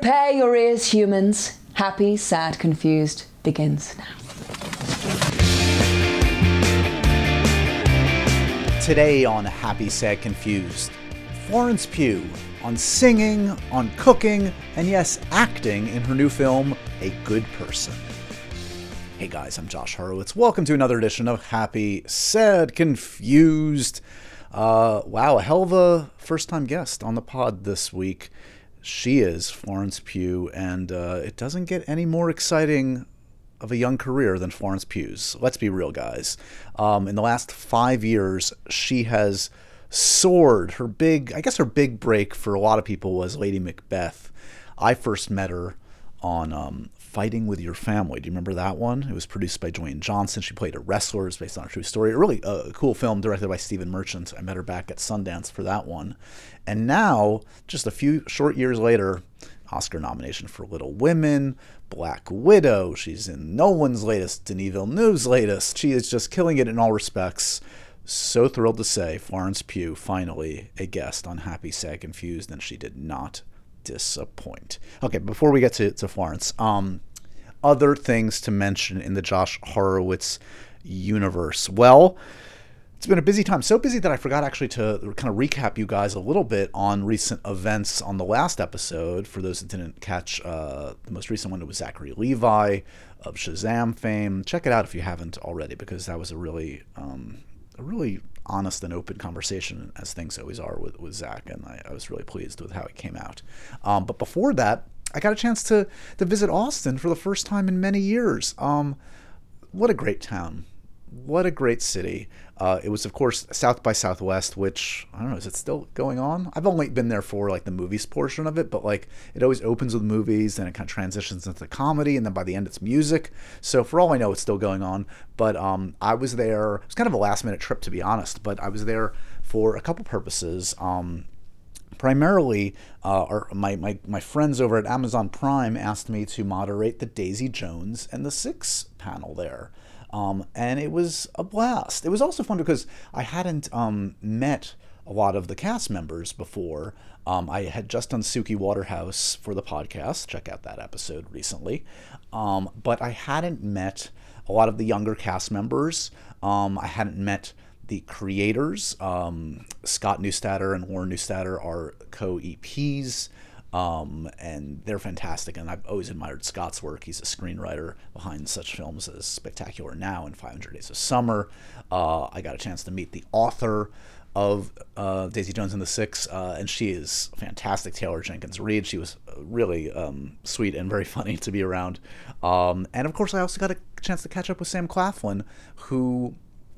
Prepare your ears, humans. Happy, Sad, Confused begins now. Today on Happy, Sad, Confused, Florence Pugh on singing, on cooking, and yes, acting in her new film, A Good Person. Hey guys, I'm Josh Horowitz. Welcome to another edition of Happy, Sad, Confused. Wow, a hell of a first-time guest on the pod this week. She is Florence Pugh, and it doesn't get any more exciting of a young career than Florence Pugh's. Let's be real, guys. In the last 5 years, she has soared. Her big break for a lot of people was Lady Macbeth. I first met her on Fighting with Your Family. Do you remember that one? It was produced by Dwayne Johnson. She played a wrestler. It's based on a true story. Really a cool film directed by Steven Merchant. I met her back at Sundance for that one. And now, just a few short years later, Oscar nomination for Little Women, Black Widow. She's in Nolan's latest, Denis Villeneuve's latest. She is just killing it in all respects. So thrilled to say Florence Pugh, finally a guest on Happy, Sad, Confused, and she did not disappoint. Okay, before we get to Florence, other things to mention in the Josh Horowitz universe. Well, it's been a busy time, so busy that I forgot actually to kind of recap you guys a little bit on recent events on the last episode. For those that didn't catch the most recent one, it was Zachary Levi of Shazam fame. Check it out if you haven't already, because that was a really honest and open conversation, as things always are with Zach, and I was really pleased with how it came out. But before that, I got a chance to visit Austin for the first time in many years. What a great town. What a great city. It was, of course, South by Southwest, which, I don't know, is it still going on? I've only been there for, like, the movies portion of it, but, like, it always opens with movies, then it kind of transitions into comedy, and then by the end it's music. So for all I know, it's still going on. But I was there. It was kind of a last-minute trip, to be honest, but I was there for a couple purposes. Primarily, my friends over at Amazon Prime asked me to moderate the Daisy Jones and the Six panel there. And it was a blast. It was also fun because I hadn't met a lot of the cast members before. I had just done Suki Waterhouse for the podcast. Check out that episode recently. But I hadn't met a lot of the younger cast members. I hadn't met the creators. Scott Neustadter and Lauren Neustadter are co-EPs. And they're fantastic, and I've always admired Scott's work. He's a screenwriter behind such films as Spectacular Now and 500 Days of Summer. I got a chance to meet the author of Daisy Jones and the Six, and she is fantastic, Taylor Jenkins Reid. She was really sweet and very funny to be around. And, of course, I also got a chance to catch up with Sam Claflin, who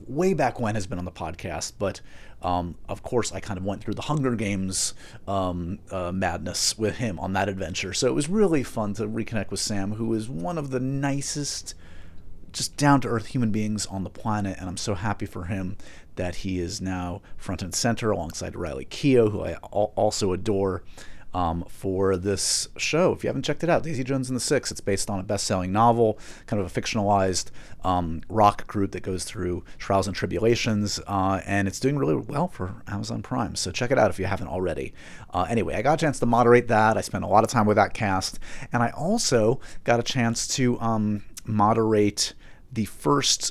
way back when has been on the podcast, but of course I kind of went through the Hunger Games madness with him on that adventure. So it was really fun to reconnect with Sam, who is one of the nicest, just down-to-earth human beings on the planet, and I'm so happy for him that he is now front and center alongside Riley Keough, who I also adore, for this show. If you haven't checked it out, Daisy Jones and the Six, it's based on a best-selling novel, kind of a fictionalized rock group that goes through trials and tribulations, and it's doing really well for Amazon Prime, so check it out if you haven't already. Anyway, I got a chance to moderate that. I spent a lot of time with that cast, and I also got a chance to moderate the first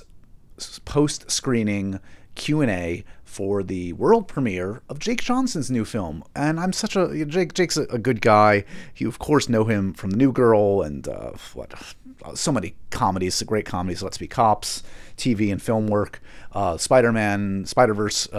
post-screening Q&A for the world premiere of Jake Johnson's new film. And I'm such a... Jake's a good guy. You, of course, know him from The New Girl and so many comedies, great comedies, Let's Be Cops, TV and film work, Spider-Man, Spider-Verse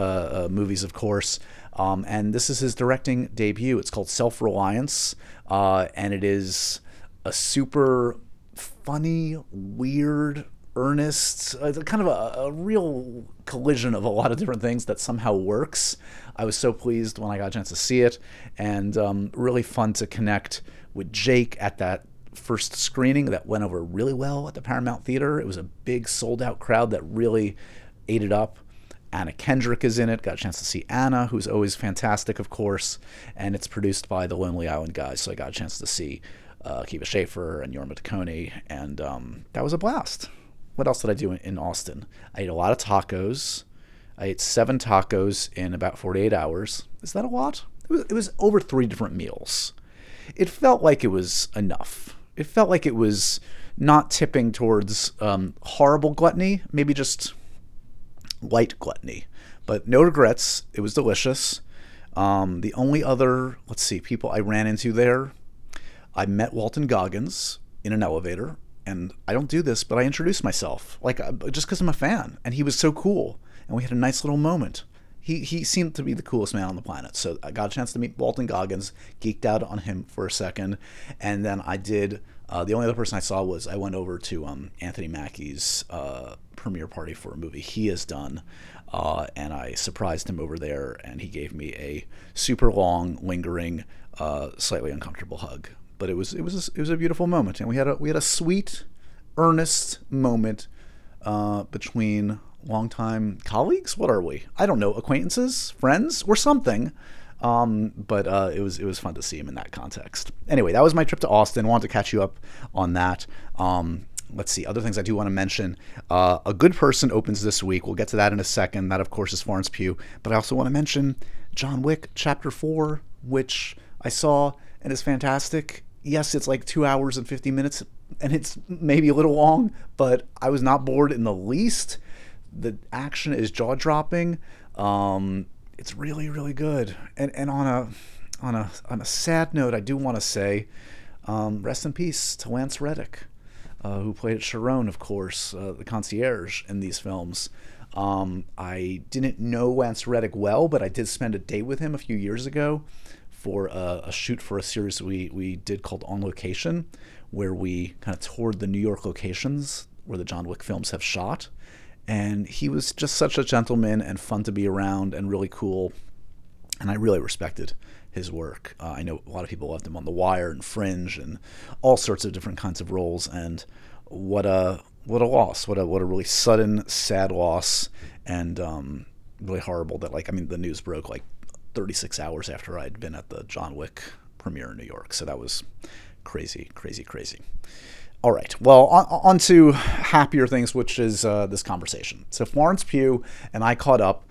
movies, of course. And this is his directing debut. It's called Self-Reliance, and it is a super funny, weird, earnest, kind of a real collision of a lot of different things that somehow works. I was so pleased when I got a chance to see it, and really fun to connect with Jake at that first screening that went over really well at the Paramount Theater. It was a big sold-out crowd that really ate it up. Anna Kendrick is in it. Got a chance to see Anna, who's always fantastic, of course, and it's produced by the Lonely Island guys, so I got a chance to see Akiva Schaffer and Yorma Taccone, and that was a blast. What else did I do in Austin? I ate a lot of tacos. I ate 7 tacos in about 48 hours. Is that a lot? It was over 3 different meals. it felt like it was enough. It felt like it was not tipping towards horrible gluttony, maybe just light gluttony. But no regrets. It was delicious. The only other, people I ran into there, I met Walton Goggins in an elevator. And I don't do this, but I introduced myself, like, just because I'm a fan. And he was so cool. And we had a nice little moment. He seemed to be the coolest man on the planet. So I got a chance to meet Walton Goggins, geeked out on him for a second. And then I did, the only other person I saw was I went over to Anthony Mackie's premiere party for a movie he has done. And I surprised him over there. And he gave me a super long, lingering, slightly uncomfortable hug. But it was a beautiful moment, and we had a sweet, earnest moment between longtime colleagues. What are we? I don't know, acquaintances, friends, or something. But it was fun to see him in that context. Anyway, that was my trip to Austin. Wanted to catch you up on that. Let's see, other things I do want to mention. A Good Person opens this week. We'll get to that in a second. That, of course, is Florence Pugh. But I also want to mention John Wick Chapter 4, which I saw and is fantastic. Yes, it's like 2 hours and 50 minutes, and it's maybe a little long, but I was not bored in the least. The action is jaw-dropping. It's really, really good. And on a sad note, I do want to say, rest in peace to Lance Reddick, who played Sharon, of course, the concierge in these films. I didn't know Lance Reddick well, but I did spend a day with him a few years ago for a shoot for a series we did called On Location, where we kind of toured the New York locations where the John Wick films have shot. And he was just such a gentleman and fun to be around and really cool. And I really respected his work. I know a lot of people loved him on The Wire and Fringe and all sorts of different kinds of roles. And what a loss, what a really sudden, sad loss, and really horrible that, like, I mean, the news broke, like, 36 hours after I'd been at the John Wick premiere in New York. So that was crazy, crazy, crazy. All right, well, on to happier things, which is this conversation. So Florence Pugh and I caught up.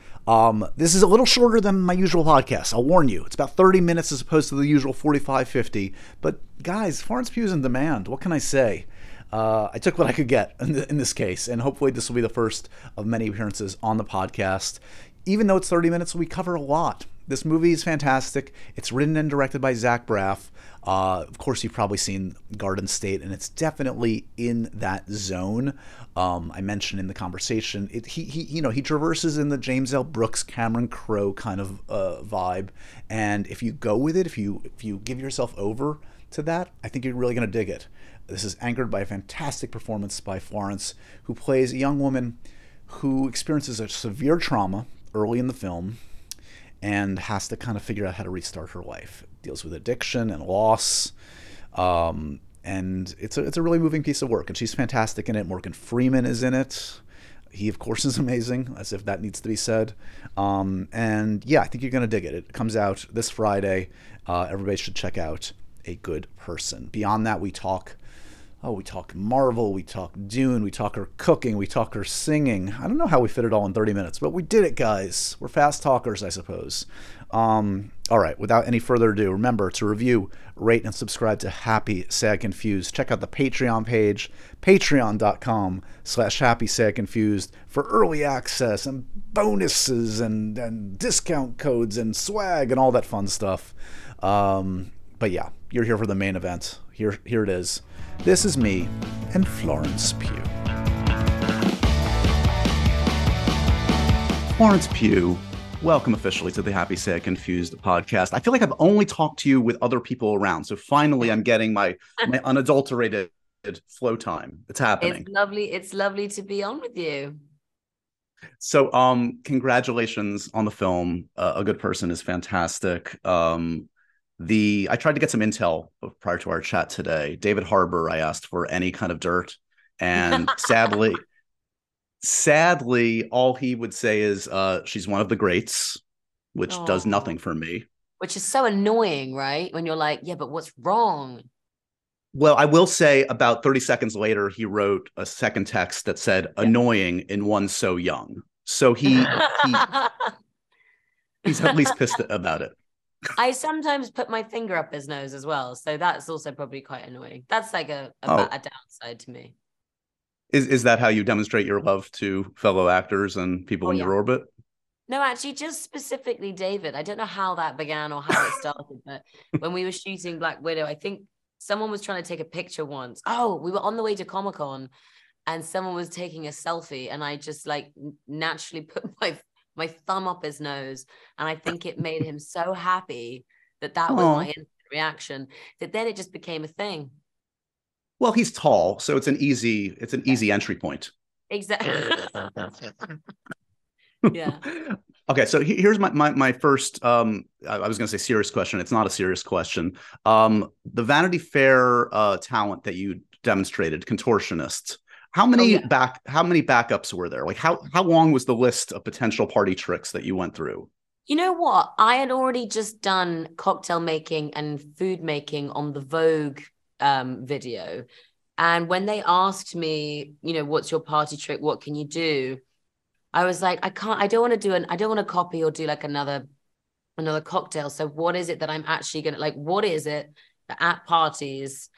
This is a little shorter than my usual podcast. I'll warn you, it's about 30 minutes as opposed to the usual 45, 50. But guys, Florence Pugh's in demand. What can I say? I took what I could get in this case, and hopefully this will be the first of many appearances on the podcast. Even though it's 30 minutes, we cover a lot. This movie is fantastic. It's written and directed by Zach Braff. Of course, you've probably seen Garden State, and it's definitely in that zone. I mentioned in the conversation, he traverses in the James L. Brooks, Cameron Crowe kind of vibe. And if you go with it, if you give yourself over to that, I think you're really going to dig it. This is anchored by a fantastic performance by Florence, who plays a young woman who experiences a severe trauma early in the film and has to kind of figure out how to restart her life. It deals with addiction and loss, and it's a really moving piece of work, and she's fantastic in it. Morgan Freeman is in it. He, of course, is amazing, as if that needs to be said. And yeah, I think you're gonna dig it. It comes out this Friday. Everybody should check out A Good Person. Beyond that, we talk Marvel, we talk Dune, we talk her cooking, we talk her singing. I don't know how we fit it all in 30 minutes, but we did it, guys. We're fast talkers, I suppose. All right, without any further ado, remember to review, rate, and subscribe to Happy, Sad, Confused. Check out the Patreon page, patreon.com/happysadconfused, for early access and bonuses and discount codes and swag and all that fun stuff. But yeah, you're here for the main event. Here it is. This is me and Florence Pugh. Florence Pugh, welcome officially to the Happy, Sad, Confused podcast. I feel like I've only talked to you with other people around, so finally I'm getting my unadulterated flow time. It's happening. It's lovely to be on with you. So congratulations on the film. A Good Person is fantastic. I tried to get some intel prior to our chat today. David Harbour, I asked for any kind of dirt, and sadly, all he would say is she's one of the greats, which does nothing for me. Which is so annoying, right? When you're like, yeah, but what's wrong? Well, I will say about 30 seconds later, he wrote a second text that said, annoying in one so young. So he's at least pissed about it. I sometimes put my finger up his nose as well, so that's also probably quite annoying. That's like a downside to me. Is that how you demonstrate your love to fellow actors and people in your orbit? No, actually, just specifically David. I don't know how that began or how it started, but when we were shooting Black Widow, I think someone was trying to take a picture once. Oh, we were on the way to Comic-Con and someone was taking a selfie, and I just like naturally put my thumb up his nose, and I think it made him so happy that was my instant reaction, that then it just became a thing. Well, he's tall, so it's an easy entry point. Exactly. Yeah. Okay, so here's my first, I was going to say serious question. It's not a serious question. The Vanity Fair talent that you demonstrated, contortionist, how many backups were there? Like how long was the list of potential party tricks that you went through? You know what? I had already just done cocktail making and food making on the Vogue video. And when they asked me, you know, what's your party trick? What can you do? I was like, I don't want to copy or do like another cocktail. So what is it that I'm actually going to, like, what is it that at parties,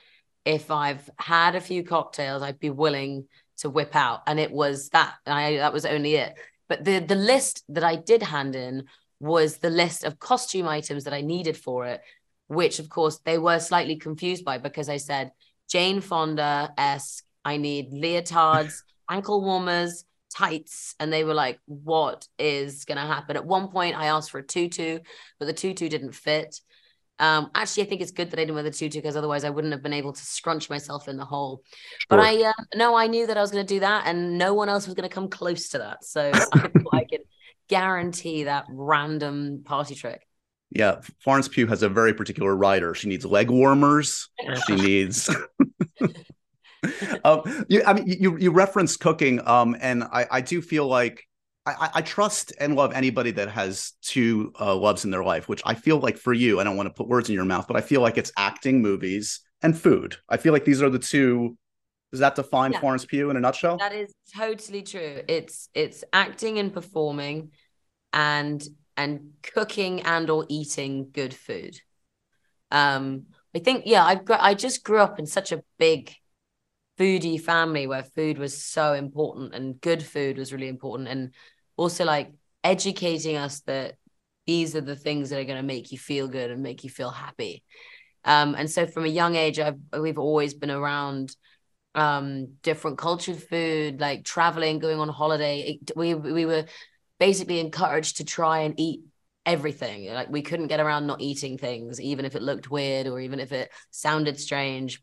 if I've had a few cocktails, I'd be willing to whip out? And it was that, that was only it. But the list that I did hand in was the list of costume items that I needed for it, which of course they were slightly confused by, because I said, Jane Fonda-esque, I need leotards, ankle warmers, tights, and they were like, what is gonna happen? At one point I asked for a tutu, but the tutu didn't fit. Actually, I think it's good that I didn't wear the tutu, because otherwise I wouldn't have been able to scrunch myself in the hole. Sure. But I knew that I was going to do that, and no one else was going to come close to that. So I could guarantee that random party trick. Yeah, Florence Pugh has a very particular rider. She needs leg warmers. She needs. You referenced cooking, and I do feel like I trust and love anybody that has two loves in their life, which I feel like for you, I don't want to put words in your mouth, but I feel like it's acting, movies, and food. I feel like these are the two. Does that define Florence Pugh in a nutshell? That is totally true. It's acting and performing, and cooking and or eating good food. I think, I just grew up in such a big foodie family where food was so important, and good food was really important, and also like educating us that these are the things that are going to make you feel good and make you feel happy. And so from a young age, we've always been around different cultured food, like traveling, going on holiday. We were basically encouraged to try and eat everything. Like we couldn't get around not eating things, even if it looked weird or even if it sounded strange.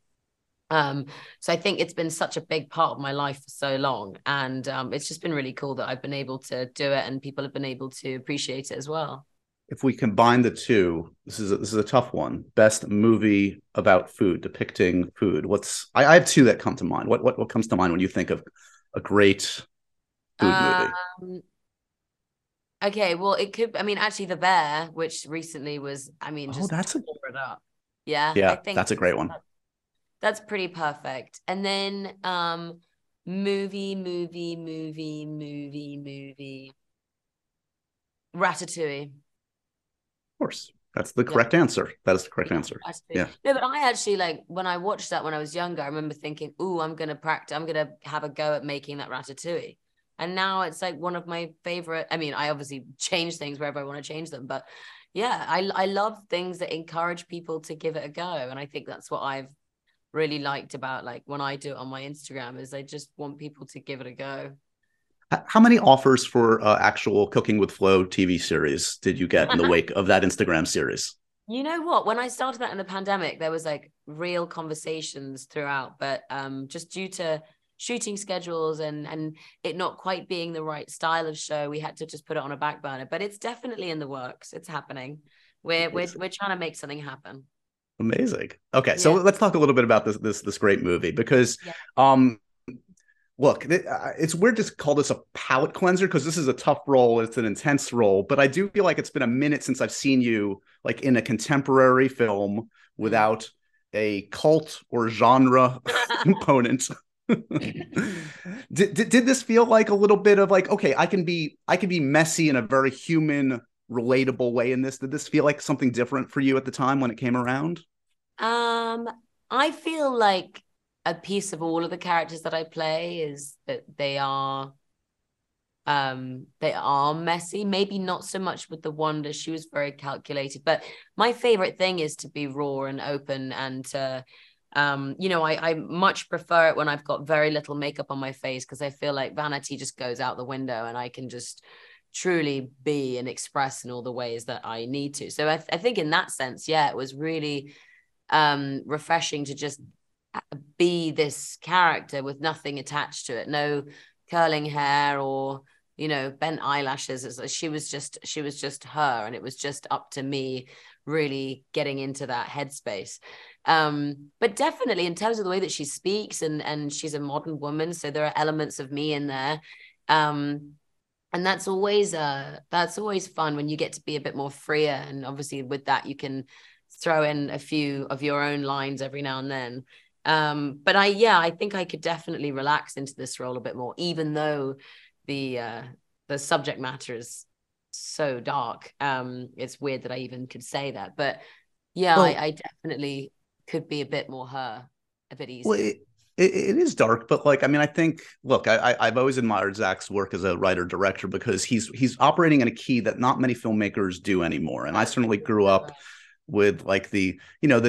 So I think it's been such a big part of my life for so long. And it's just been really cool that I've been able to do it, and people have been able to appreciate it as well. If we combine the two, this is a tough one. Best movie about food, depicting food. I have two that come to mind. What comes to mind when you think of a great food movie? Okay, well, actually The Bear, which recently was, just tore it up. Yeah. Yeah, I think that's a great one. That's pretty perfect. And then movie. Ratatouille. Of course. That's the correct answer. That is the correct answer. Yeah. No, but I actually, like, when I watched that when I was younger, I remember thinking, I'm going to have a go at making that ratatouille. And now it's like one of my favorite. I mean, I obviously change things wherever I want to change them, but yeah, I love things that encourage people to give it a go. And I think that's what I've really liked about, like, when I do it on my Instagram, is I just want people to give it a go. How many offers for actual Cooking with Flo TV series did you get in the wake of that Instagram series? You know what? When I started that in the pandemic, there was like real conversations throughout, but just due to shooting schedules and it not quite being the right style of show, we had to just put it on a back burner. But it's definitely in the works. It's happening. We're trying to make something happen. Amazing. Okay, so let's talk a little bit about this great movie, because look, it's weird to call this a palate cleanser, because this is a tough role, it's an intense role, but I do feel like it's been a minute since I've seen you like in a contemporary film without a cult or genre component. did this feel like a little bit of like, okay, I can be messy in a very human relatable way in this? Did this feel like something different for you at the time when it came around? I feel like a piece of all of the characters that I play is that they are messy. Maybe not so much with the Wanda. She was very calculated, but my favorite thing is to be raw and open and to I much prefer it when I've got very little makeup on my face, because I feel like vanity just goes out the window and I can just truly be and express in all the ways that I need to. So I think in that sense, yeah, it was really refreshing to just be this character with nothing attached to it. No curling hair or, bent eyelashes. It's like she was just her, and it was just up to me really getting into that headspace. But definitely in terms of the way that she speaks, and she's a modern woman, so there are elements of me in there. And that's always fun when you get to be a bit more freer, and obviously with that you can throw in a few of your own lines every now and then. But I think I could definitely relax into this role a bit more, even though the subject matter is so dark. It's weird that I even could say that, but yeah, well, I definitely could be a bit more her, a bit easier. Well, it is dark, but I've always admired Zach's work as a writer director, because he's operating in a key that not many filmmakers do anymore. And I certainly grew up with the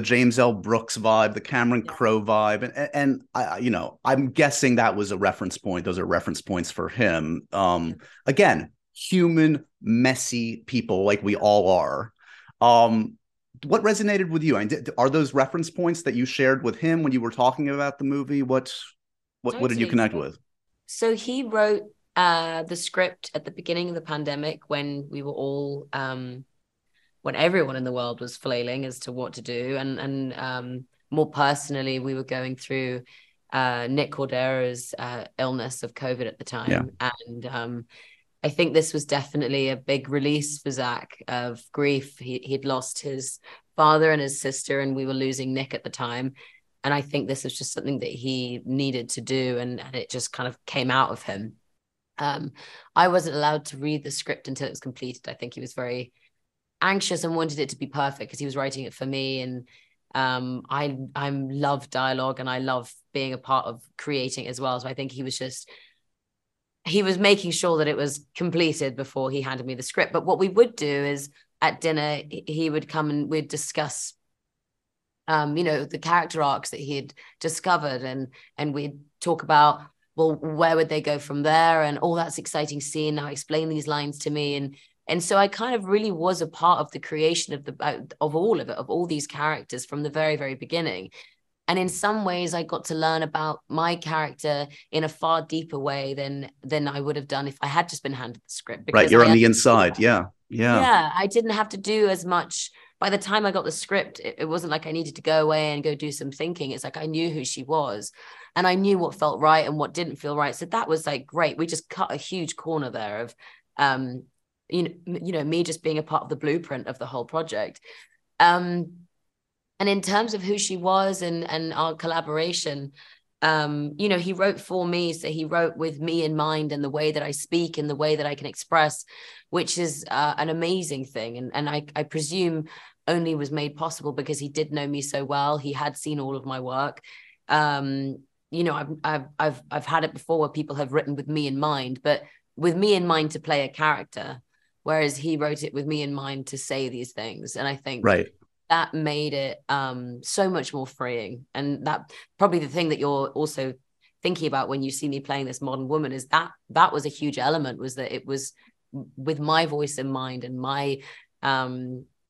James L. Brooks vibe, the Cameron Crowe vibe. And I'm guessing that was a reference point. Those are reference points for him. Again, human, messy people like we all are. What resonated with you? Are those reference points that you shared with him when you were talking about the movie? What did you connect with? So he wrote the script at the beginning of the pandemic, when we were all... when everyone in the world was flailing as to what to do. And more personally, we were going through Nick Cordera's illness of COVID at the time. Yeah. And I think this was definitely a big release for Zach of grief. He'd lost his father and his sister, and we were losing Nick at the time. And I think this was just something that he needed to do, and it just kind of came out of him. I wasn't allowed to read the script until it was completed. I think he was very anxious and wanted it to be perfect because he was writing it for me, and I love dialogue and I love being a part of creating as well, so I think he was making sure that it was completed before he handed me the script. But what we would do is at dinner he would come and we'd discuss the character arcs that he had discovered, and we'd talk about, well, where would they go from there, and oh, that's exciting scene, now explain these lines to me. And so I kind of really was a part of the creation of all these characters from the very, very beginning. And in some ways I got to learn about my character in a far deeper way than I would have done if I had just been handed the script. Right, you're on the inside, yeah. Yeah, I didn't have to do as much. By the time I got the script, it wasn't like I needed to go away and go do some thinking. It's like I knew who she was, and I knew what felt right and what didn't feel right. So that was like, great. We just cut a huge corner there of... me just being a part of the blueprint of the whole project. And in terms of who she was and our collaboration, he wrote for me. So he wrote with me in mind and the way that I speak and the way that I can express, which is an amazing thing. And I presume only was made possible because he did know me so well. He had seen all of my work. I've had it before where people have written with me in mind, but with me in mind to play a character, whereas he wrote it with me in mind to say these things. And I think that made it so much more freeing. And that probably the thing that you're also thinking about when you see me playing this modern woman is that was a huge element, was that it was with my voice in mind and my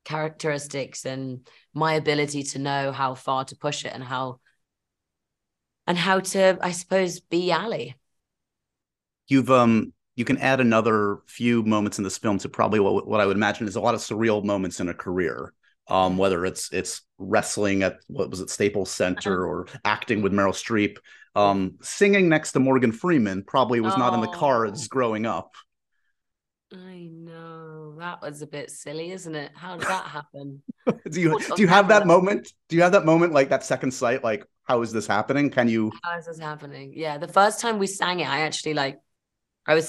characteristics and my ability to know how far to push it and how to, I suppose, be Ally. You can add another few moments in this film to probably what I would imagine is a lot of surreal moments in a career, whether it's wrestling at, what was it, Staples Center, or acting with Meryl Streep. Singing next to Morgan Freeman probably was not in the cards growing up. I know. That was a bit silly, isn't it? How did that happen? do you have that moment? Do you have that moment, like that second sight? Like, how is this happening? How is this happening? Yeah, the first time we sang it, I actually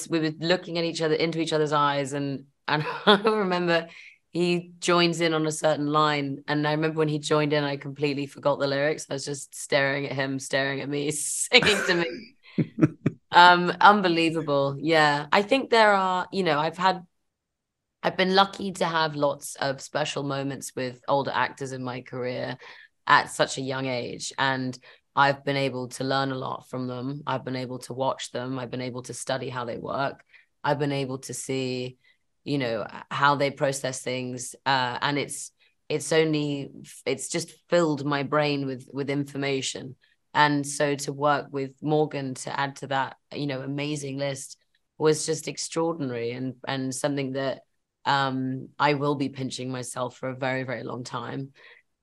we were looking at each other, into each other's eyes, and And I remember he joins in on a certain line. And I remember when he joined in, I completely forgot the lyrics. I was just staring at him, staring at me, singing to me. Unbelievable. Yeah. I think there are, you know, I've been lucky to have lots of special moments with older actors in my career at such a young age. And I've been able to learn a lot from them. I've been able to watch them. I've been able to study how they work. I've been able to see, you know, how they process things. And it's just filled my brain with information. And so to work with Morgan to add to that, you know, amazing list was just extraordinary and something that I will be pinching myself for a very, very long time.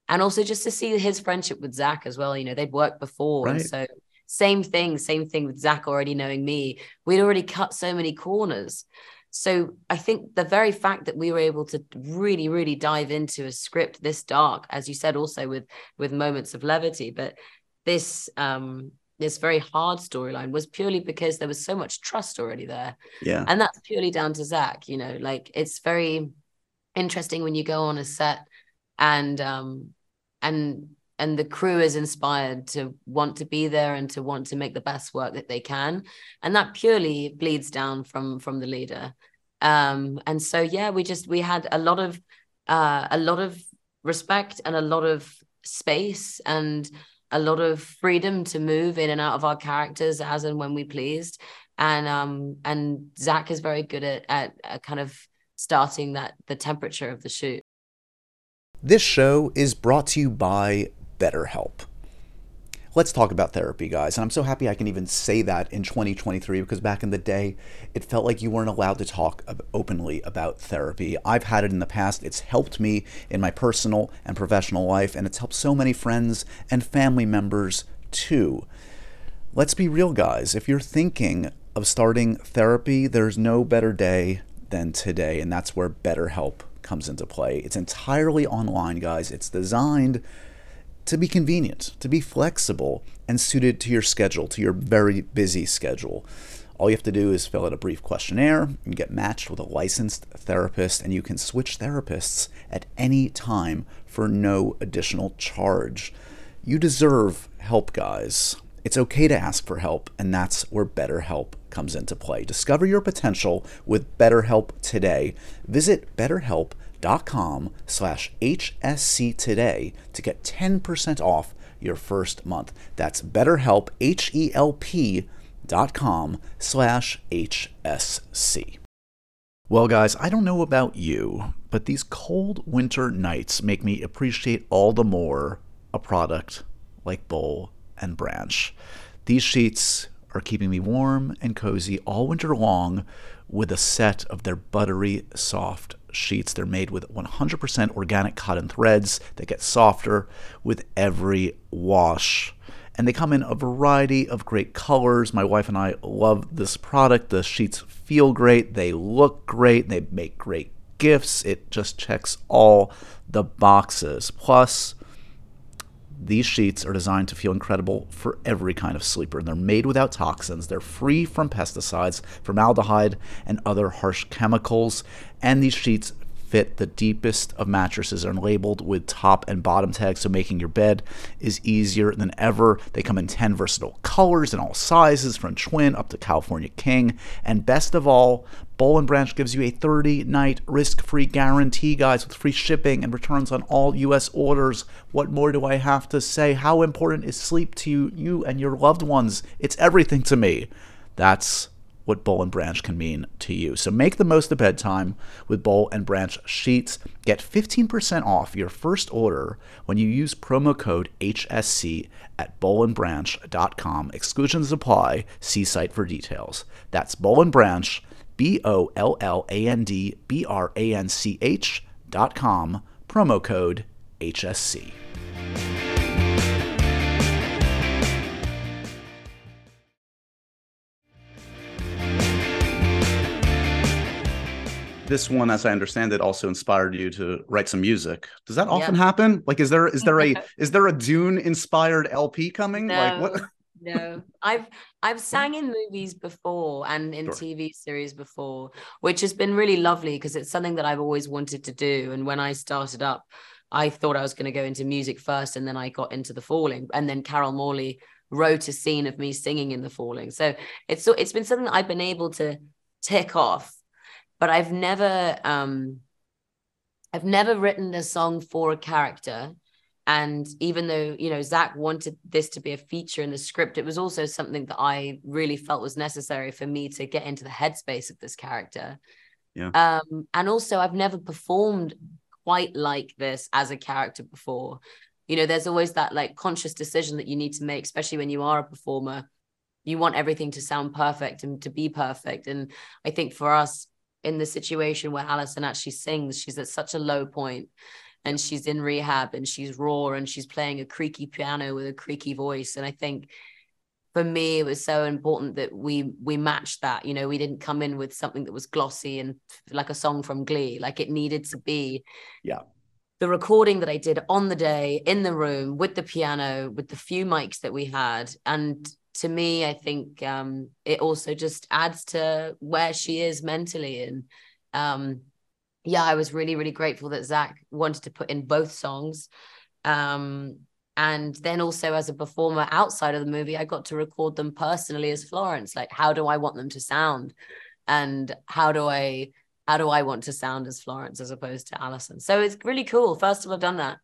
And also just to see his friendship with Zach as well. You know, they'd worked before. Right. And so same thing with Zach already knowing me. We'd already cut so many corners. So I think the very fact that we were able to really, really dive into a script this dark, as you said, also with moments of levity, but this very hard storyline was purely because there was so much trust already there. Yeah. And that's purely down to Zach, you know, like it's very interesting when you go on a set and the crew is inspired to want to be there and to want to make the best work that they can. And that purely bleeds down from the leader. And so, yeah, we had a lot of respect and a lot of space and a lot of freedom to move in and out of our characters as and when we pleased. And Zach is very good at kind of starting the temperature of the shoot. This show is brought to you by BetterHelp. Let's talk about therapy, guys. And I'm so happy I can even say that in 2023, because back in the day, it felt like you weren't allowed to talk openly about therapy. I've had it in the past. It's helped me in my personal and professional life, and it's helped so many friends and family members too. Let's be real, guys. If you're thinking of starting therapy, there's no better day than today, and that's where BetterHelp comes into play. It's entirely online, guys. It's designed to be convenient, to be flexible, and suited to your schedule, to your very busy schedule. All you have to do is fill out a brief questionnaire and get matched with a licensed therapist, and you can switch therapists at any time for no additional charge. You deserve help, guys. It's okay to ask for help, and that's where BetterHelp comes into play. Discover your potential with BetterHelp today. Visit BetterHelp.com/HSC today to get 10% off your first month. That's BetterHelp, HELP.com/HSC. Well, guys, I don't know about you, but these cold winter nights make me appreciate all the more a product like Boll and Branch. These sheets are keeping me warm and cozy all winter long with a set of their buttery soft sheets. They're made with 100% organic cotton threads that get softer with every wash. And they come in a variety of great colors. My wife and I love this product. The sheets feel great, they look great, they make great gifts. It just checks all the boxes. Plus, these sheets are designed to feel incredible for every kind of sleeper, and they're made without toxins. They're free from pesticides, formaldehyde, and other harsh chemicals. And these sheets fit the deepest of mattresses and are labeled with top and bottom tags, so making your bed is easier than ever. They come in 10 versatile colors in all sizes, from twin up to California King. And best of all, Boll & Branch gives you a 30-night risk-free guarantee, guys, with free shipping and returns on all U.S. orders. What more do I have to say? How important is sleep to you and your loved ones? It's everything to me. That's what Boll & Branch can mean to you. So make the most of bedtime with Boll & Branch sheets. Get 15% off your first order when you use promo code HSC at bollandbranch.com. Exclusions apply. See site for details. That's Boll & Branch. BollandBranch.com, promo code HSC. This one, as I understand it, also inspired you to write some music. Does that often happen? Like, is there a Dune inspired LP coming? No. Like, what? No, I've sang in movies before and in TV series before, which has been really lovely because it's something that I've always wanted to do. And when I started up, I thought I was going to go into music first, and then I got into The Falling, and then Carol Morley wrote a scene of me singing in The Falling. So it's been something that I've been able to tick off, but I've never written a song for a character. And even though, you know, Zach wanted this to be a feature in the script, it was also something that I really felt was necessary for me to get into the headspace of this character. Yeah. And also, I've never performed quite like this as a character before. You know, there's always that like conscious decision that you need to make, especially when you are a performer. You want everything to sound perfect and to be perfect. And I think for us, in the situation where Alison actually sings, she's at such a low point. And she's in rehab and she's raw and she's playing a creaky piano with a creaky voice. And I think for me, it was so important that we matched that. You know, we didn't come in with something that was glossy and like a song from Glee. Like it needed to be the recording that I did on the day in the room with the piano, with the few mics that we had. And to me, I think it also just adds to where she is mentally. And yeah, I was really, really grateful that Zach wanted to put in both songs. And then also as a performer outside of the movie, I got to record them personally as Florence. Like, how do I want them to sound? And how do I want to sound as Florence as opposed to Alison? So it's really cool. First time I've done that.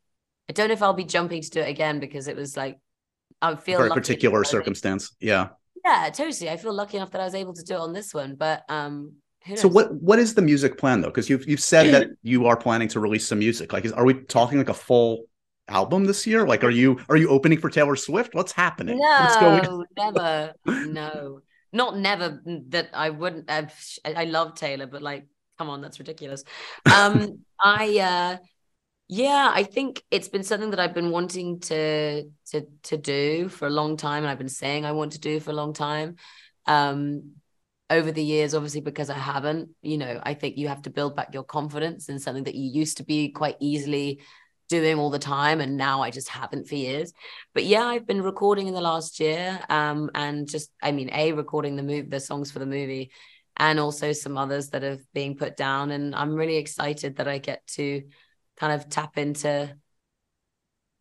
I don't know if I'll be jumping to do it again because it was like, I feel very particular circumstance. Yeah. Yeah, totally. I feel lucky enough that I was able to do it on this one, but, so what is the music plan though? Because you've said that you are planning to release some music. Like, are we talking like a full album this year? Like, are you opening for Taylor Swift? What's happening? No, never. No, not never. That I wouldn't. I love Taylor, but like, come on, that's ridiculous. I think it's been something that I've been wanting to do for a long time, and I've been saying I want to do for a long time. Over the years, obviously, because I haven't, you know, I think you have to build back your confidence in something that you used to be quite easily doing all the time. And now I just haven't for years. But yeah, I've been recording in the last year and just, I mean, recording the songs for the movie and also some others that are being put down. And I'm really excited that I get to kind of tap into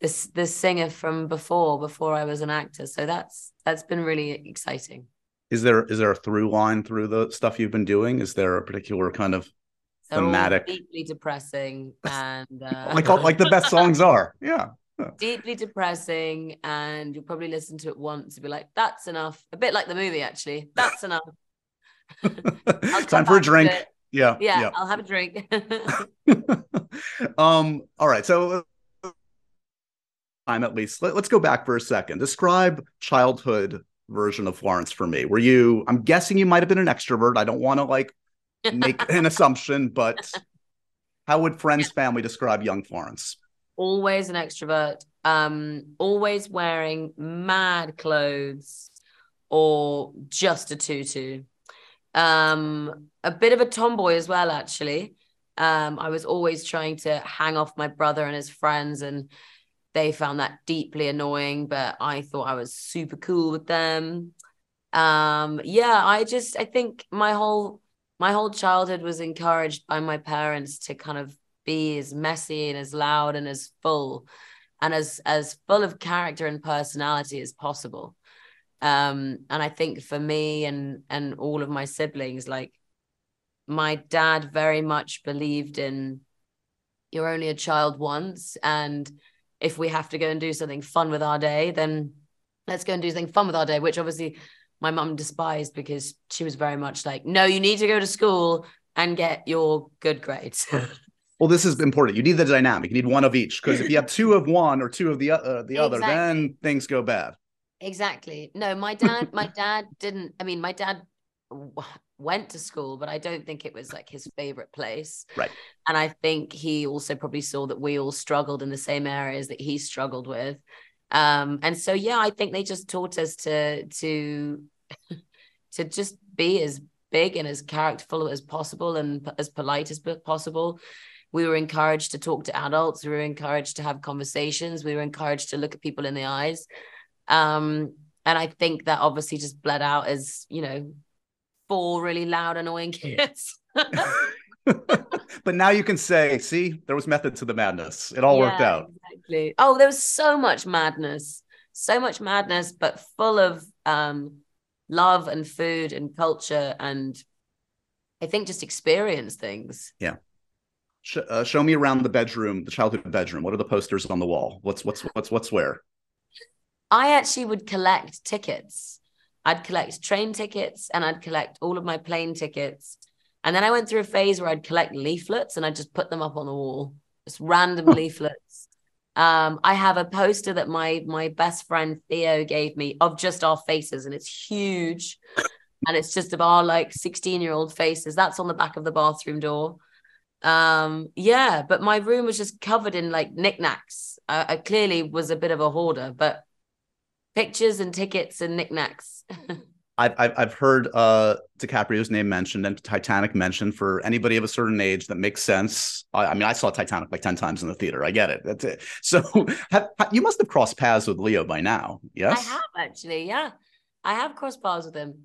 this singer from before I was an actor. So that's been really exciting. Is there a through line through the stuff you've been doing? Is there a particular kind of thematic? Deeply depressing and like the best songs are. Yeah. Deeply depressing, and you'll probably listen to it once and be like, that's enough. A bit like the movie, actually. That's enough. Time for a drink. Yeah, yeah. Yeah. I'll have a drink. All right. So at least let's go back for a second. Describe childhood version of Florence for me. Were you, I'm guessing you might have been an extrovert. I don't want to like make an assumption, but how would friends, family describe young Florence? Always an extrovert, always wearing mad clothes or just a tutu. A bit of a tomboy as well, actually. I was always trying to hang off my brother and his friends, and they found that deeply annoying, but I thought I was super cool with them. I think my whole childhood was encouraged by my parents to kind of be as messy and as loud and as full and as full of character and personality as possible. And I think for me and all of my siblings, like my dad very much believed in you're only a child once, and if we have to go and do something fun with our day, then let's go and do something fun with our day, which obviously my mum despised because she was very much like, no, you need to go to school and get your good grades. Well, this is important. You need the dynamic. You need one of each, because if you have two of one or two of the other, then things go bad. Exactly. No, my dad didn't. I mean, my dad went to school, but I don't think it was like his favorite place. Right. And I think he also probably saw that we all struggled in the same areas that he struggled with. And so, yeah, I think they just taught us to just be as big and as characterful as possible and as polite as possible. We were encouraged to talk to adults. We were encouraged to have conversations. We were encouraged to look at people in the eyes. And I think that obviously just bled out as, you know, four really loud, annoying kids. But now you can say, see, there was method to the madness. It all worked out. Exactly. Oh, there was so much madness, but full of love and food and culture and I think just experience things. Yeah. Show me around the bedroom, the childhood bedroom. What are the posters on the wall? What's where? I actually would collect tickets. I'd collect train tickets and I'd collect all of my plane tickets. And then I went through a phase where I'd collect leaflets and I'd just put them up on the wall, just random leaflets. I have a poster that my best friend Theo gave me of just our faces, and it's huge. And it's just of our like 16-year-old faces. That's on the back of the bathroom door. But my room was just covered in like knickknacks. I clearly was a bit of a hoarder, but pictures and tickets and knickknacks. I've heard DiCaprio's name mentioned and Titanic mentioned for anybody of a certain age that makes sense. I mean, I saw Titanic like 10 times in the theater. I get it. That's it. So you must have crossed paths with Leo by now. Yes, I have actually. Yeah, I have crossed paths with him.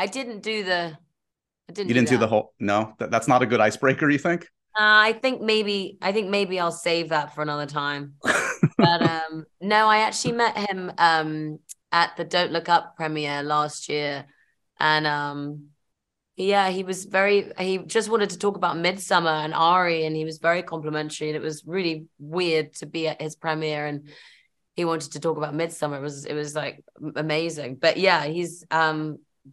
You didn't do the whole. No, that's not a good icebreaker. You think? I think maybe I'll save that for another time. But no, I actually met him at the Don't Look Up premiere last year. And he was he just wanted to talk about Midsommar and Ari, and he was very complimentary. And it was really weird to be at his premiere and he wanted to talk about Midsommar. It was like amazing. But yeah, he's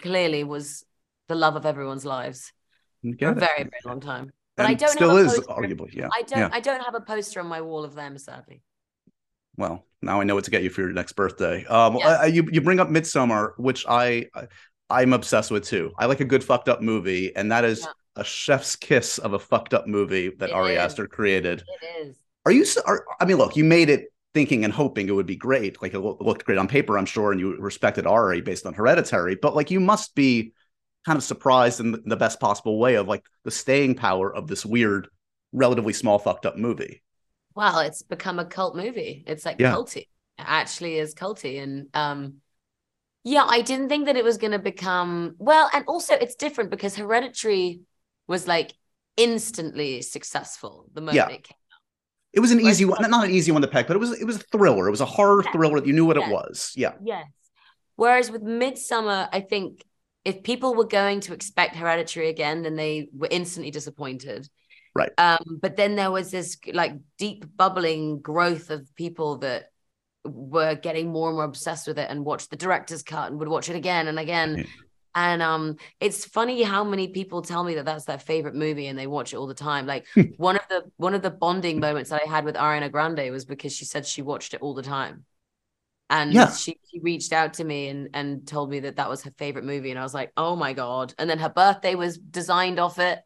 clearly was the love of everyone's lives for a very, very long time. But and I don't still have a poster. Is arguably, yeah. I don't have a poster on my wall of them, sadly. Well, now I know what to get you for your next birthday. You bring up Midsommar, which I'm obsessed with too. I like a good fucked up movie, and that is a chef's kiss of a fucked up movie that Ari Aster created. It is. Look, you made it thinking and hoping it would be great. Like it looked great on paper, I'm sure, and you respected Ari based on Hereditary, but like you must be kind of surprised in the best possible way of like the staying power of this weird, relatively small fucked up movie. Well, it's become a cult movie. It's like culty. It actually is culty. And I didn't think that it was going to become, well, and also it's different because Hereditary was like instantly successful the moment it came out. It was an easy one, not an easy one to pick, but it was a thriller. It was a horror thriller. You knew what it was. Yeah. Yes. Whereas with Midsommar, I think if people were going to expect Hereditary again, then they were instantly disappointed. Right. But then there was this like deep bubbling growth of people that were getting more and more obsessed with it and watched the director's cut and would watch it again and again. Mm-hmm. And it's funny how many people tell me that that's their favorite movie and they watch it all the time. Like one of the bonding moments that I had with Ariana Grande was because she said she watched it all the time. And she reached out to me and told me that was her favorite movie. And I was like, oh my God. And then her birthday was designed off it.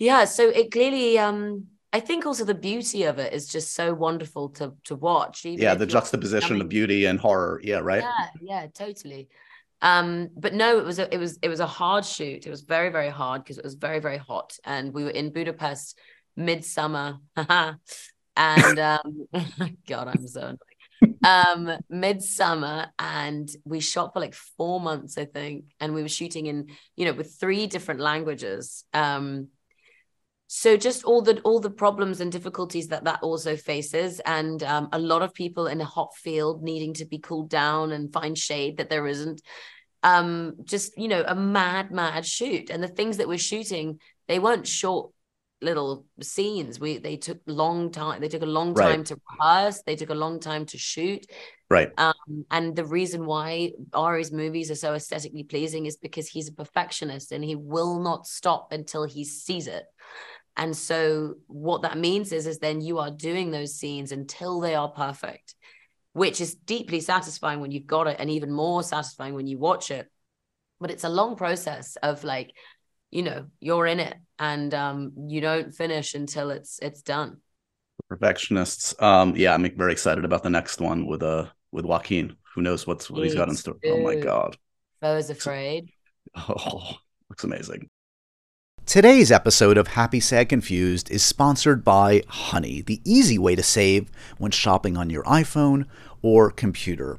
Yeah, so it clearly, I think also the beauty of it is just so wonderful to watch. Yeah, the juxtaposition of beauty and horror. Yeah, right? Yeah, totally. But no, it was a hard shoot. It was very, very hard because it was very, very hot. And we were in Budapest midsummer. And God, I'm so annoyed. Midsommar, and we shot for like 4 months, I think, and we were shooting in, you know, with 3 different languages. So just all the problems and difficulties that also faces, and a lot of people in a hot field needing to be cooled down and find shade that there isn't. Just, you know, a mad shoot, and the things that we're shooting, they weren't short little scenes. They took a long time to rehearse. They took a long time to shoot. Right. And the reason why Ari's movies are so aesthetically pleasing is because he's a perfectionist and he will not stop until he sees it. And so what that means is then you are doing those scenes until they are perfect, which is deeply satisfying when you've got it and even more satisfying when you watch it. But it's a long process of like, you know, you're in it and you don't finish until it's done. Perfectionists. I'm very excited about the next one with Joaquin. Who knows what he's got in store. Oh my God. I was afraid. Oh, looks amazing. Today's episode of Happy, Sad, Confused is sponsored by Honey, the easy way to save when shopping on your iPhone or computer.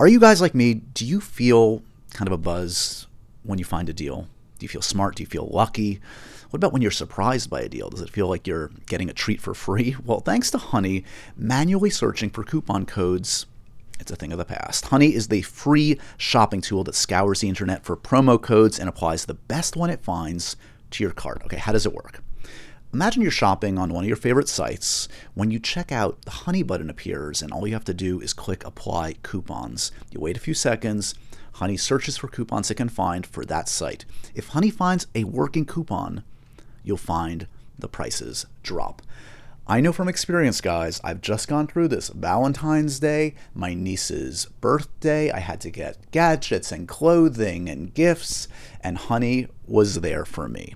Are you guys like me? Do you feel kind of a buzz when you find a deal? Do you feel smart? Do you feel lucky? What about when you're surprised by a deal? Does it feel like you're getting a treat for free? Well, thanks to Honey, manually searching for coupon codes, it's a thing of the past. Honey is the free shopping tool that scours the internet for promo codes and applies the best one it finds to your cart. Okay, how does it work? Imagine you're shopping on one of your favorite sites. When you check out, the Honey button appears, and all you have to do is click Apply Coupons. You wait a few seconds. Honey searches for coupons it can find for that site. If Honey finds a working coupon, you'll find the prices drop. I know from experience, guys. I've just gone through this. Valentine's Day, my niece's birthday, I had to get gadgets and clothing and gifts, and Honey was there for me.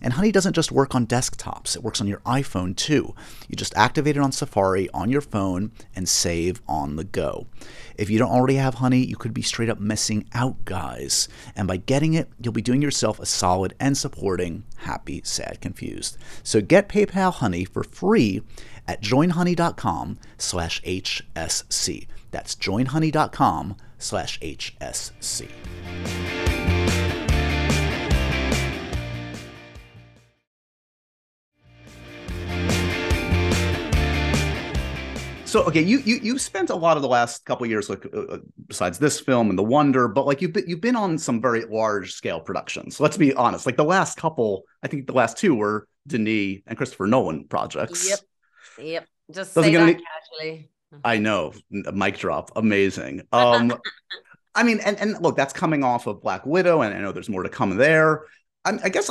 And Honey doesn't just work on desktops. It works on your iPhone, too. You just activate it on Safari on your phone and save on the go. If you don't already have Honey, you could be straight up missing out, guys. And by getting it, you'll be doing yourself a solid and supporting Happy, Sad, Confused. So get PayPal Honey for free at joinhoney.com/HSC. That's joinhoney.com/HSC. So, okay, you've spent a lot of the last couple of years, like besides this film and The Wonder, but like you've been on some very large scale productions. Let's be honest, like the last couple, I think the last two were Denis and Christopher Nolan projects. Yep. Just doesn't say that casually. I know, mic drop, amazing. I mean, and look, that's coming off of Black Widow, and I know there's more to come there. I guess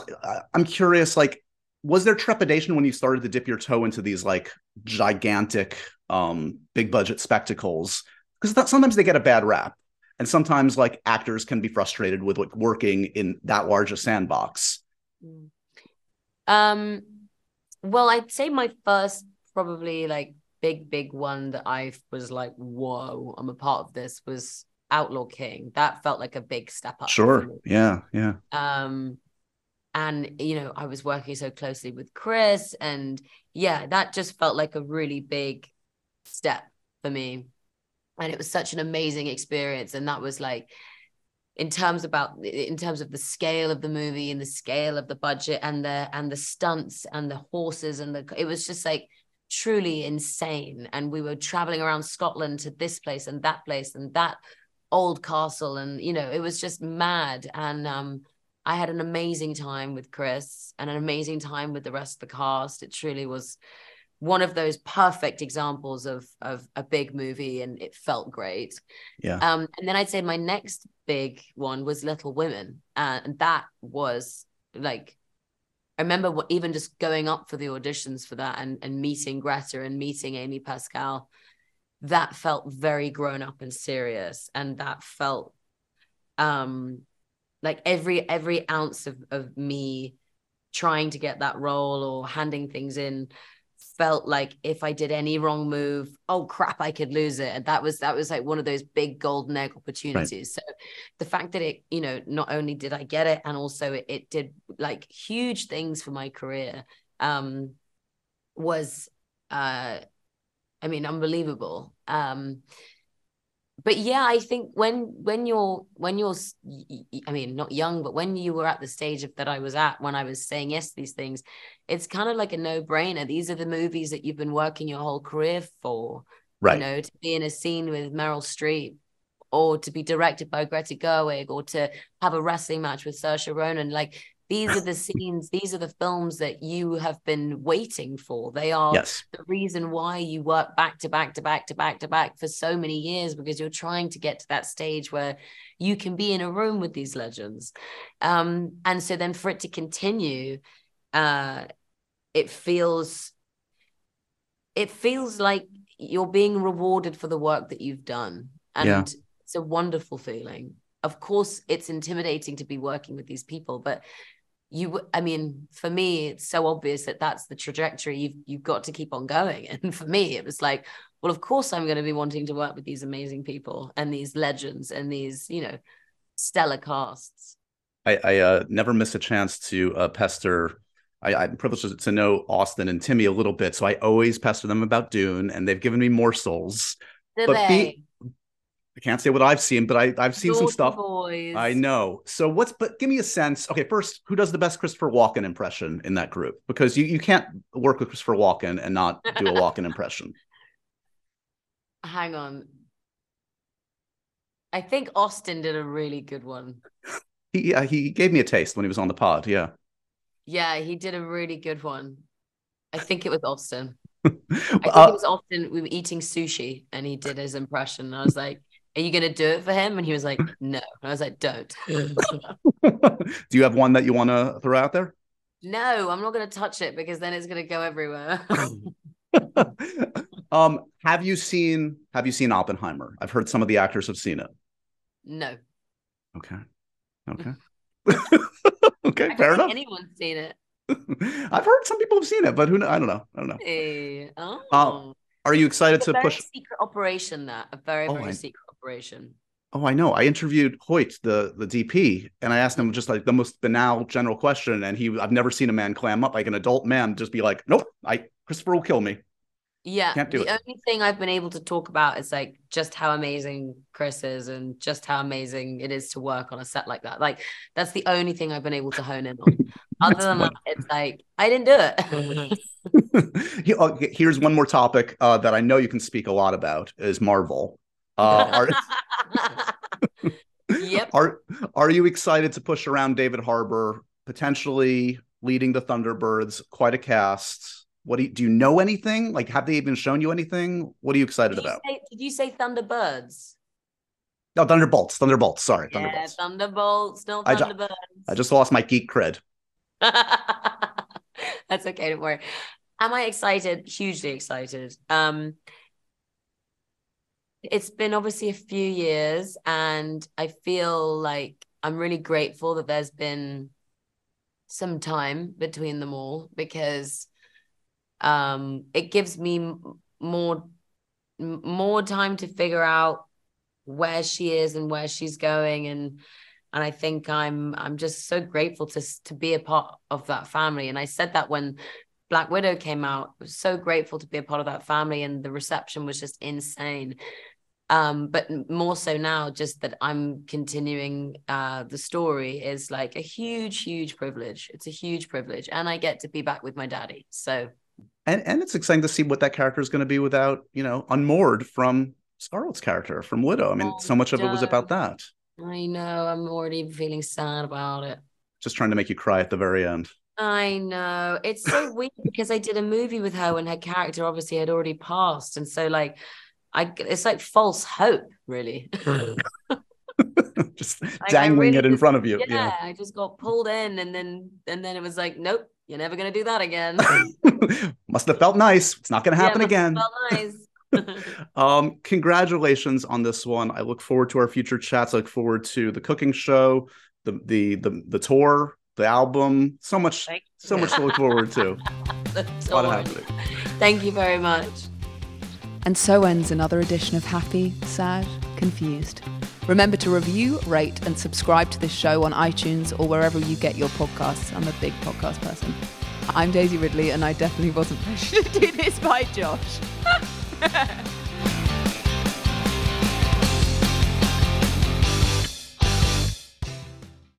I'm curious, like, was there trepidation when you started to dip your toe into these like gigantic, big budget spectacles? Because sometimes they get a bad rap, and sometimes like actors can be frustrated with like working in that large a sandbox. Well, I'd say my first probably like big one that I was like, whoa, I'm a part of this, was Outlaw King. That felt like a big step up. Sure. Yeah. And, you know, I was working so closely with Chris, and yeah, that just felt like a really big step for me. And it was such an amazing experience. And that was like, in terms of the scale of the movie and the scale of the budget and the stunts and the horses it was just like truly insane. And we were traveling around Scotland to this place and that old castle. And, you know, it was just mad. And, I had an amazing time with Chris and an amazing time with the rest of the cast. It truly was one of those perfect examples of a big movie, and it felt great. Yeah. And then I'd say my next big one was Little Women. And that was like, I remember even just going up for the auditions for that and meeting Greta and meeting Amy Pascal. That felt very grown up and serious. And that felt... like every ounce of me trying to get that role or handing things in felt like if I did any wrong move, oh crap, I could lose it. And that was like one of those big golden egg opportunities. Right. So the fact that it, you know, not only did I get it, and also it did like huge things for my career, was, I mean, unbelievable. But yeah, I think when you're, I mean, not young, but when you were at the stage that I was at, when I was saying yes to these things, it's kind of like a no-brainer. These are the movies that you've been working your whole career for, right? You know, to be in a scene with Meryl Streep, or to be directed by Greta Gerwig, or to have a wrestling match with Saoirse Ronan. Like, these are the scenes, these are the films that you have been waiting for. They are the reason why you work back to back for so many years, because you're trying to get to that stage where you can be in a room with these legends. And so then for it to continue, it feels like you're being rewarded for the work that you've done. And it's a wonderful feeling. Of course, it's intimidating to be working with these people, but for me, it's so obvious that that's the trajectory you've got to keep on going. And for me, it was like, well, of course, I'm going to be wanting to work with these amazing people and these legends and these, you know, stellar casts. I never miss a chance to pester. I'm privileged to know Austin and Timmy a little bit, so I always pester them about Dune, and they've given me morsels. I can't say what I've seen, but I've seen some stuff. Boys. I know. So but give me a sense. Okay, first, who does the best Christopher Walken impression in that group? Because you can't work with Christopher Walken and not do a Walken impression. Hang on. I think Austin did a really good one. He gave me a taste when he was on the pod, yeah. Yeah, he did a really good one. I think it was Austin. We were eating sushi and he did his impression. And I was like, are you going to do it for him? And he was like, no. And I was like, don't. Do you have one that you want to throw out there? No, I'm not going to touch it because then it's going to go everywhere. Have you seen Oppenheimer? I've heard some of the actors have seen it. No. Okay. Okay, fair enough. Anyone's seen it. I've heard some people have seen it, but who knows? I don't know. Hey, are you excited to push? Secret operation, that a very, very secret operation. Oh, I know. I interviewed Hoyt, the DP, and I asked him just like the most banal general question, and I've never seen a man clam up like an adult man, just be like, nope, Christopher will kill me. Yeah, can't do it. The only thing I've been able to talk about is like just how amazing Chris is, and just how amazing it is to work on a set like that. Like that's the only thing I've been able to hone in on. Other than that, it's like, I didn't do it. Here's one more topic that I know you can speak a lot about is Marvel. Yep. Are you excited to push around David Harbour, potentially leading the Thunderbirds, quite a cast? What do you know anything? Like, have they even shown you anything? What are you excited about? Did you say Thunderbirds? No, Thunderbolts. Sorry. Yeah, Thunderbolts, no Thunderbirds. I just lost my geek cred. That's okay, don't worry. Am I excited? Hugely excited. It's been obviously a few years, and I feel like I'm really grateful that there's been some time between them all, because it gives me more time to figure out where she is and where she's going, and I think I'm just so grateful to be a part of that family. And I said that when Black Widow came out, I was so grateful to be a part of that family, and the reception was just insane. But more so now, just that I'm continuing the story is like a huge, huge privilege. It's a huge privilege, and I get to be back with my daddy. So. And it's exciting to see what that character is going to be without, unmoored from Scarlett's character, from Widow. I mean, so much of it was about that. I know. I'm already feeling sad about it. Just trying to make you cry at the very end. I know. It's so weird because I did a movie with her when her character obviously had already passed. And so, like, it's like false hope, really. Just like dangling it in front of you. Yeah, I just got pulled in and then it was like, nope. You're never going to do that again. Must have felt nice. It's not going to happen again. Nice. Congratulations on this one. I look forward to our future chats. I look forward to the cooking show, the tour, the album. So much to look forward to. A lot happening. Thank you very much. And so ends another edition of Happy, Sad, Confused. Remember to review, rate, and subscribe to this show on iTunes or wherever you get your podcasts. I'm a big podcast person. I'm Daisy Ridley, and I definitely wasn't pressured to do this by Josh.